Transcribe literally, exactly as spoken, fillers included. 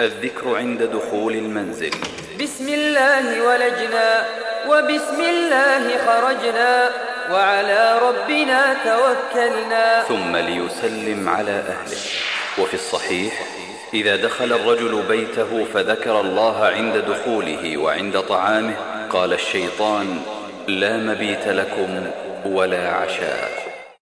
الذكر عند دخول المنزل. بسم الله ولجنا وبسم الله خرجنا وعلى ربنا توكلنا. ثم ليسلم على أهله. وفي الصحيح: إذا دخل الرجل بيته فذكر الله عند دخوله وعند طعامه قال الشيطان: لا مبيت لكم ولا عشاء.